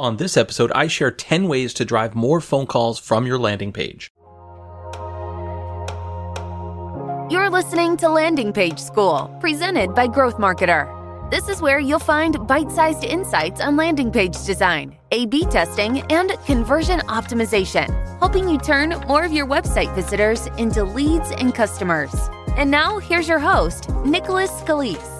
On this episode, I share 10 ways to drive more phone calls from your landing page. You're listening to Landing Page School, presented by Growth Marketer. This is where you'll find bite-sized insights on landing page design, A/B testing, and conversion optimization, helping you turn more of your website visitors into leads and customers. And now, here's your host, Nicholas Scalise.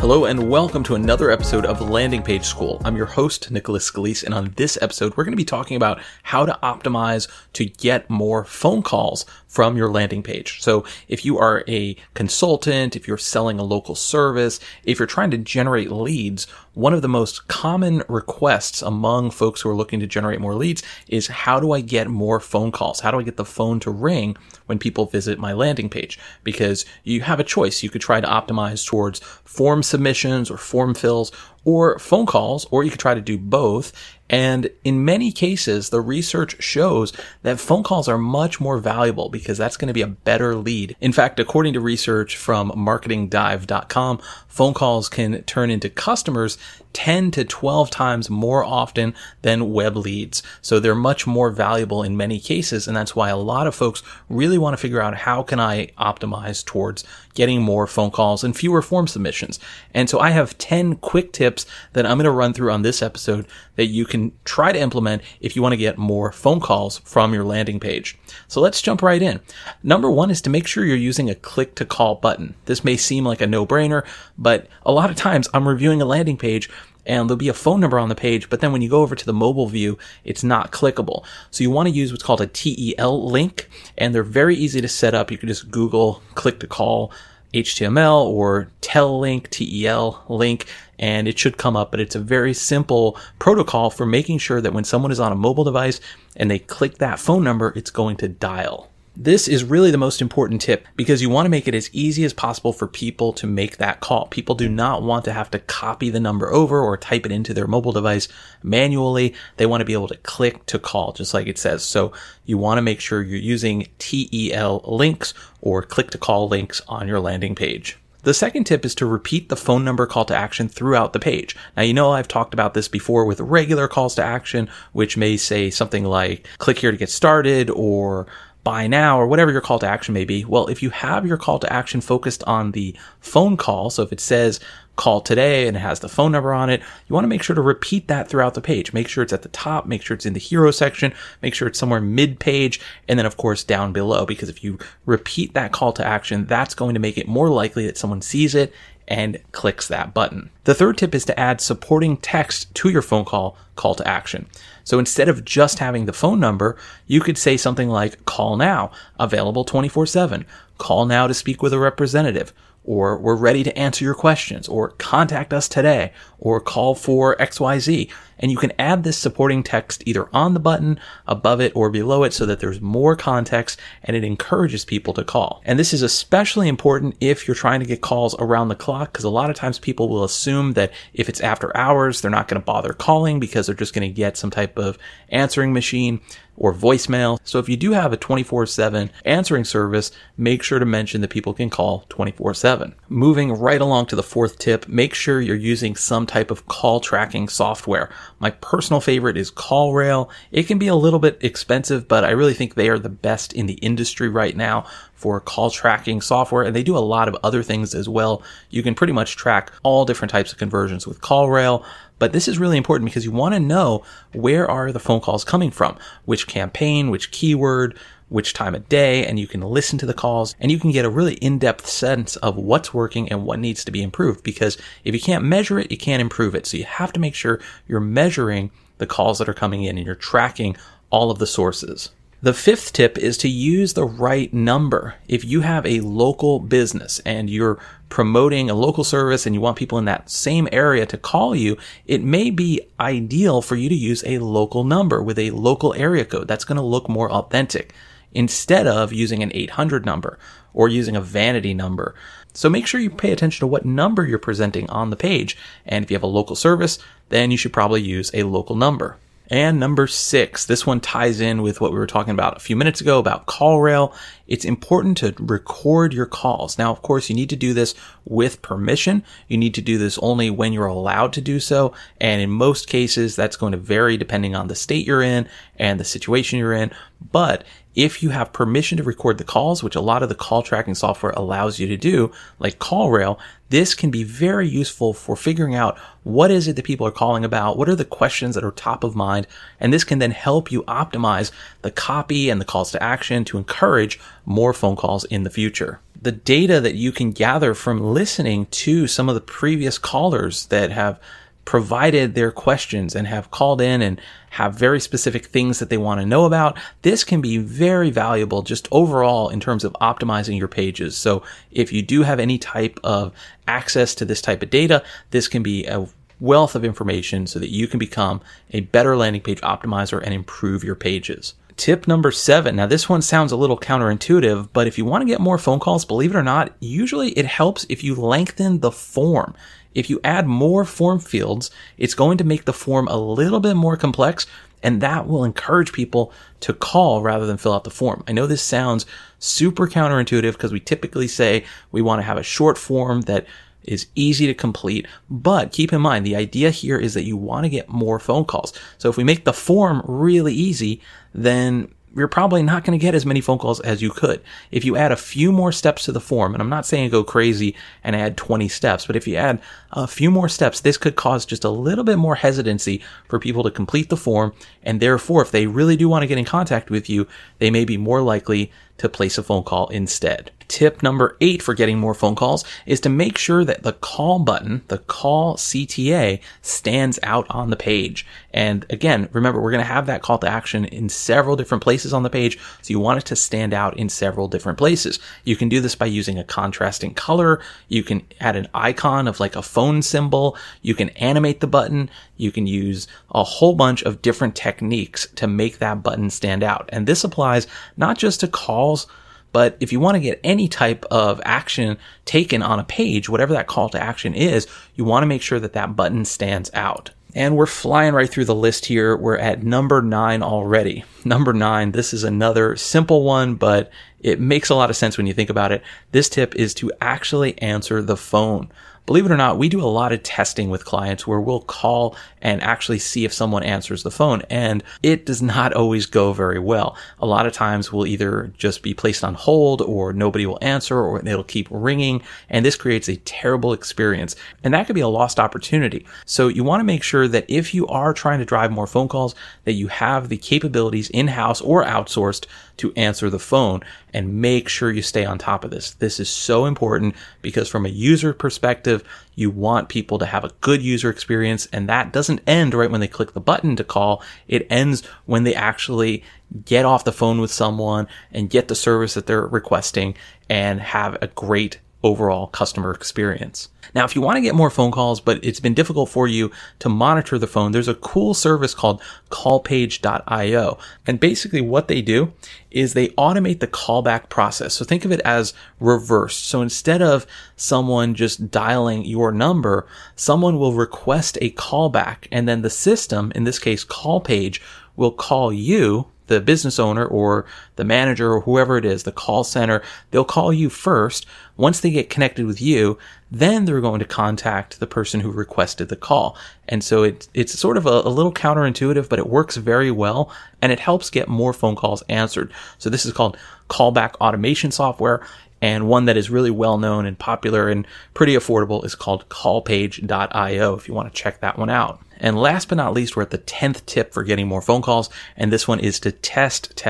Hello and welcome to another episode of Landing Page School. I'm your host, Nicholas Scalise, and on this episode, we're going to be talking about how to optimize to get more phone calls from your landing page. So if you are a consultant, if you're selling a local service, if you're trying to generate leads, one of the most common requests among folks who are looking to generate more leads is, how do I get more phone calls? How do I get the phone to ring when people visit my landing page? Because you have a choice. You could try to optimize towards form submissions or form fills or phone calls, or you could try to do both. And in many cases, the research shows that phone calls are much more valuable because that's going to be a better lead. In fact, according to research from marketingdive.com, phone calls can turn into customers 10 to 12 times more often than web leads. So they're much more valuable in many cases. And that's why a lot of folks really want to figure out, how can I optimize towards getting more phone calls and fewer form submissions? And so I have 10 quick tips that I'm going to run through on this episode that you can try to implement if you want to get more phone calls from your landing page. So let's jump right in. Number one is to make sure you're using a click to call button. This may seem like a no-brainer, but a lot of times I'm reviewing a landing page and there'll be a phone number on the page, but then when you go over to the mobile view, it's not clickable. So you want to use what's called a TEL link, and they're very easy to set up. You can just Google click to call HTML or TEL link, and it should come up, but it's a very simple protocol for making sure that when someone is on a mobile device and they click that phone number, it's going to dial. This is really the most important tip because you want to make it as easy as possible for people to make that call. People do not want to have to copy the number over or type it into their mobile device manually. They want to be able to click to call, just like it says. So you want to make sure you're using TEL links or click to call links on your landing page. The second tip is to repeat the phone number call to action throughout the page. Now, you know, I've talked about this before with regular calls to action, which may say something like click here to get started or buy now, or whatever your call to action may be. Well, if you have your call to action focused on the phone call, so if it says call today and it has the phone number on it, you want to make sure to repeat that throughout the page. Make sure it's at the top, make sure it's in the hero section, make sure it's somewhere mid-page, and then of course down below, because if you repeat that call to action, that's going to make it more likely that someone sees it and clicks that button. The third tip is to add supporting text to your phone call to action. So instead of just having the phone number, you could say something like, call now, available 24/7, call now to speak with a representative, or we're ready to answer your questions, or contact us today, or call for XYZ. And you can add this supporting text either on the button, above it, or below it so that there's more context and it encourages people to call. And this is especially important if you're trying to get calls around the clock, because a lot of times people will assume that if it's after hours, they're not going to bother calling because they're just going to get some type of answering machine or voicemail. So if you do have a 24/7 answering service, make sure to mention that people can call 24/7. Moving right along to the fourth tip, make sure you're using some type of call tracking software. My personal favorite is CallRail. It can be a little bit expensive, but I really think they are the best in the industry right now for call tracking software, and they do a lot of other things as well. You can pretty much track all different types of conversions with CallRail, but this is really important because you want to know, where are the phone calls coming from, which campaign, which keyword, which time of day, and you can listen to the calls and you can get a really in-depth sense of what's working and what needs to be improved, because if you can't measure it, you can't improve it. So you have to make sure you're measuring the calls that are coming in and you're tracking all of the sources. The fifth tip is to use the right number. If you have a local business and you're promoting a local service and you want people in that same area to call you, it may be ideal for you to use a local number with a local area code. That's going to look more authentic, instead of using an 800 number or using a vanity number. So make sure you pay attention to what number you're presenting on the page. And if you have a local service, then you should probably use a local number. And number 6, this one ties in with what we were talking about a few minutes ago about CallRail. It's important to record your calls. Now, of course, you need to do this with permission. You need to do this only when you're allowed to do so. And in most cases, that's going to vary depending on the state you're in and the situation you're in. But if you have permission to record the calls, which a lot of the call tracking software allows you to do, like CallRail, this can be very useful for figuring out what is it that people are calling about, what are the questions that are top of mind, and this can then help you optimize the copy and the calls to action to encourage more phone calls in the future. The data that you can gather from listening to some of the previous callers that have provided their questions and have called in and have very specific things that they want to know about, this can be very valuable just overall in terms of optimizing your pages. So if you do have any type of access to this type of data, this can be a wealth of information so that you can become a better landing page optimizer and improve your pages. Tip number 7. Now, this one sounds a little counterintuitive, but if you want to get more phone calls, believe it or not, usually it helps if you lengthen the form. If you add more form fields, it's going to make the form a little bit more complex, and that will encourage people to call rather than fill out the form. I know this sounds super counterintuitive because we typically say we want to have a short form that is easy to complete, but keep in mind, the idea here is that you want to get more phone calls. So if we make the form really easy, then you're probably not going to get as many phone calls as you could. If you add a few more steps to the form, and I'm not saying go crazy and add 20 steps, but if you add a few more steps, this could cause just a little bit more hesitancy for people to complete the form. And therefore, if they really do want to get in contact with you, they may be more likely to place a phone call instead. Tip number 8 for getting more phone calls is to make sure that the call button, the call CTA, stands out on the page. And again, remember, we're going to have that call to action in several different places on the page, so you want it to stand out in several different places. You can do this by using a contrasting color. You can add an icon of like a phone symbol. You can animate the button. You can use a whole bunch of different techniques to make that button stand out. And this applies not just to calls, but if you want to get any type of action taken on a page, whatever that call to action is, you want to make sure that that button stands out. And we're flying right through the list here. We're at number 9 already. Number 9, this is another simple one, but it makes a lot of sense when you think about it. This tip is to actually answer the phone. Believe it or not, we do a lot of testing with clients where we'll call and actually see if someone answers the phone, and it does not always go very well. A lot of times we'll either just be placed on hold or nobody will answer or it'll keep ringing, and this creates a terrible experience, and that could be a lost opportunity. So you want to make sure that if you are trying to drive more phone calls, that you have the capabilities in-house or outsourced to answer the phone, and make sure you stay on top of this. This is so important because from a user perspective, you want people to have a good user experience, and that doesn't end right when they click the button to call. It ends when they actually get off the phone with someone and get the service that they're requesting and have a great overall customer experience. Now, if you want to get more phone calls, but it's been difficult for you to monitor the phone, there's a cool service called CallPage.io. And basically what they do is they automate the callback process. So think of it as reversed. So instead of someone just dialing your number, someone will request a callback. And then the system, in this case, CallPage, will call you, the business owner or the manager or whoever it is, the call center. They'll call you first. Once they get connected with you, then they're going to contact the person who requested the call. And so it's sort of a little counterintuitive, but it works very well, and it helps get more phone calls answered. So this is called callback automation software, and one that is really well known and popular and pretty affordable is called CallPage.io if you want to check that one out. And last but not least, we're at the 10th tip for getting more phone calls, and this one is to test.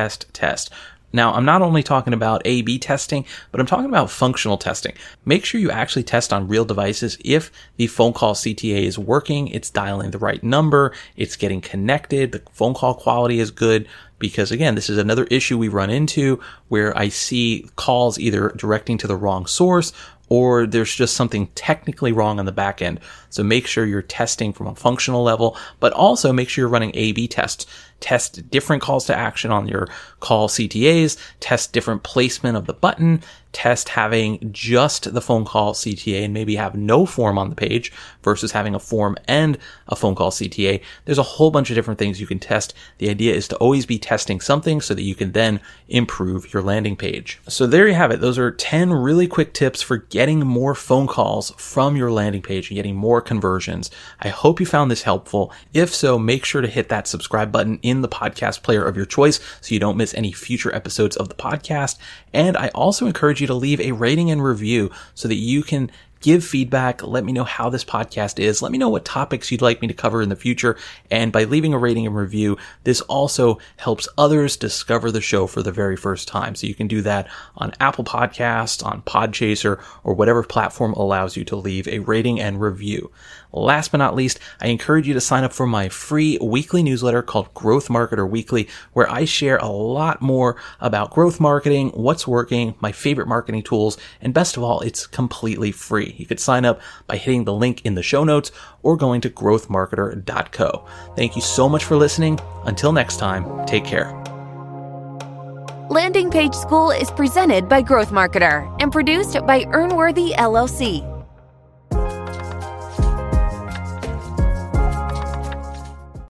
Now, I'm not only talking about A/B testing, but I'm talking about functional testing. Make sure you actually test on real devices if the phone call CTA is working, it's dialing the right number, it's getting connected, the phone call quality is good. Because again, this is another issue we run into where I see calls either directing to the wrong source or there's just something technically wrong on the back end. So make sure you're testing from a functional level, but also make sure you're running A/B tests. Test different calls to action on your call CTAs, test different placement of the button, test having just the phone call CTA and maybe have no form on the page versus having a form and a phone call CTA. There's a whole bunch of different things you can test. The idea is to always be testing something so that you can then improve your landing page. So there you have it. Those are 10 really quick tips for getting more phone calls from your landing page and getting more conversions. I hope you found this helpful. If so, make sure to hit that subscribe button in the podcast player of your choice so you don't miss any future episodes of the podcast. And I also encourage you to leave a rating and review so that you can give feedback. Let me know how this podcast is. Let me know what topics you'd like me to cover in the future. And by leaving a rating and review, this also helps others discover the show for the very first time. So you can do that on Apple Podcasts, on Podchaser, or whatever platform allows you to leave a rating and review. Last but not least, I encourage you to sign up for my free weekly newsletter called Growth Marketer Weekly, where I share a lot more about growth marketing, what's working, my favorite marketing tools, and best of all, it's completely free. You could sign up by hitting the link in the show notes or going to growthmarketer.co. Thank you so much for listening. Until next time, take care. Landing Page School is presented by Growth Marketer and produced by Earnworthy, LLC.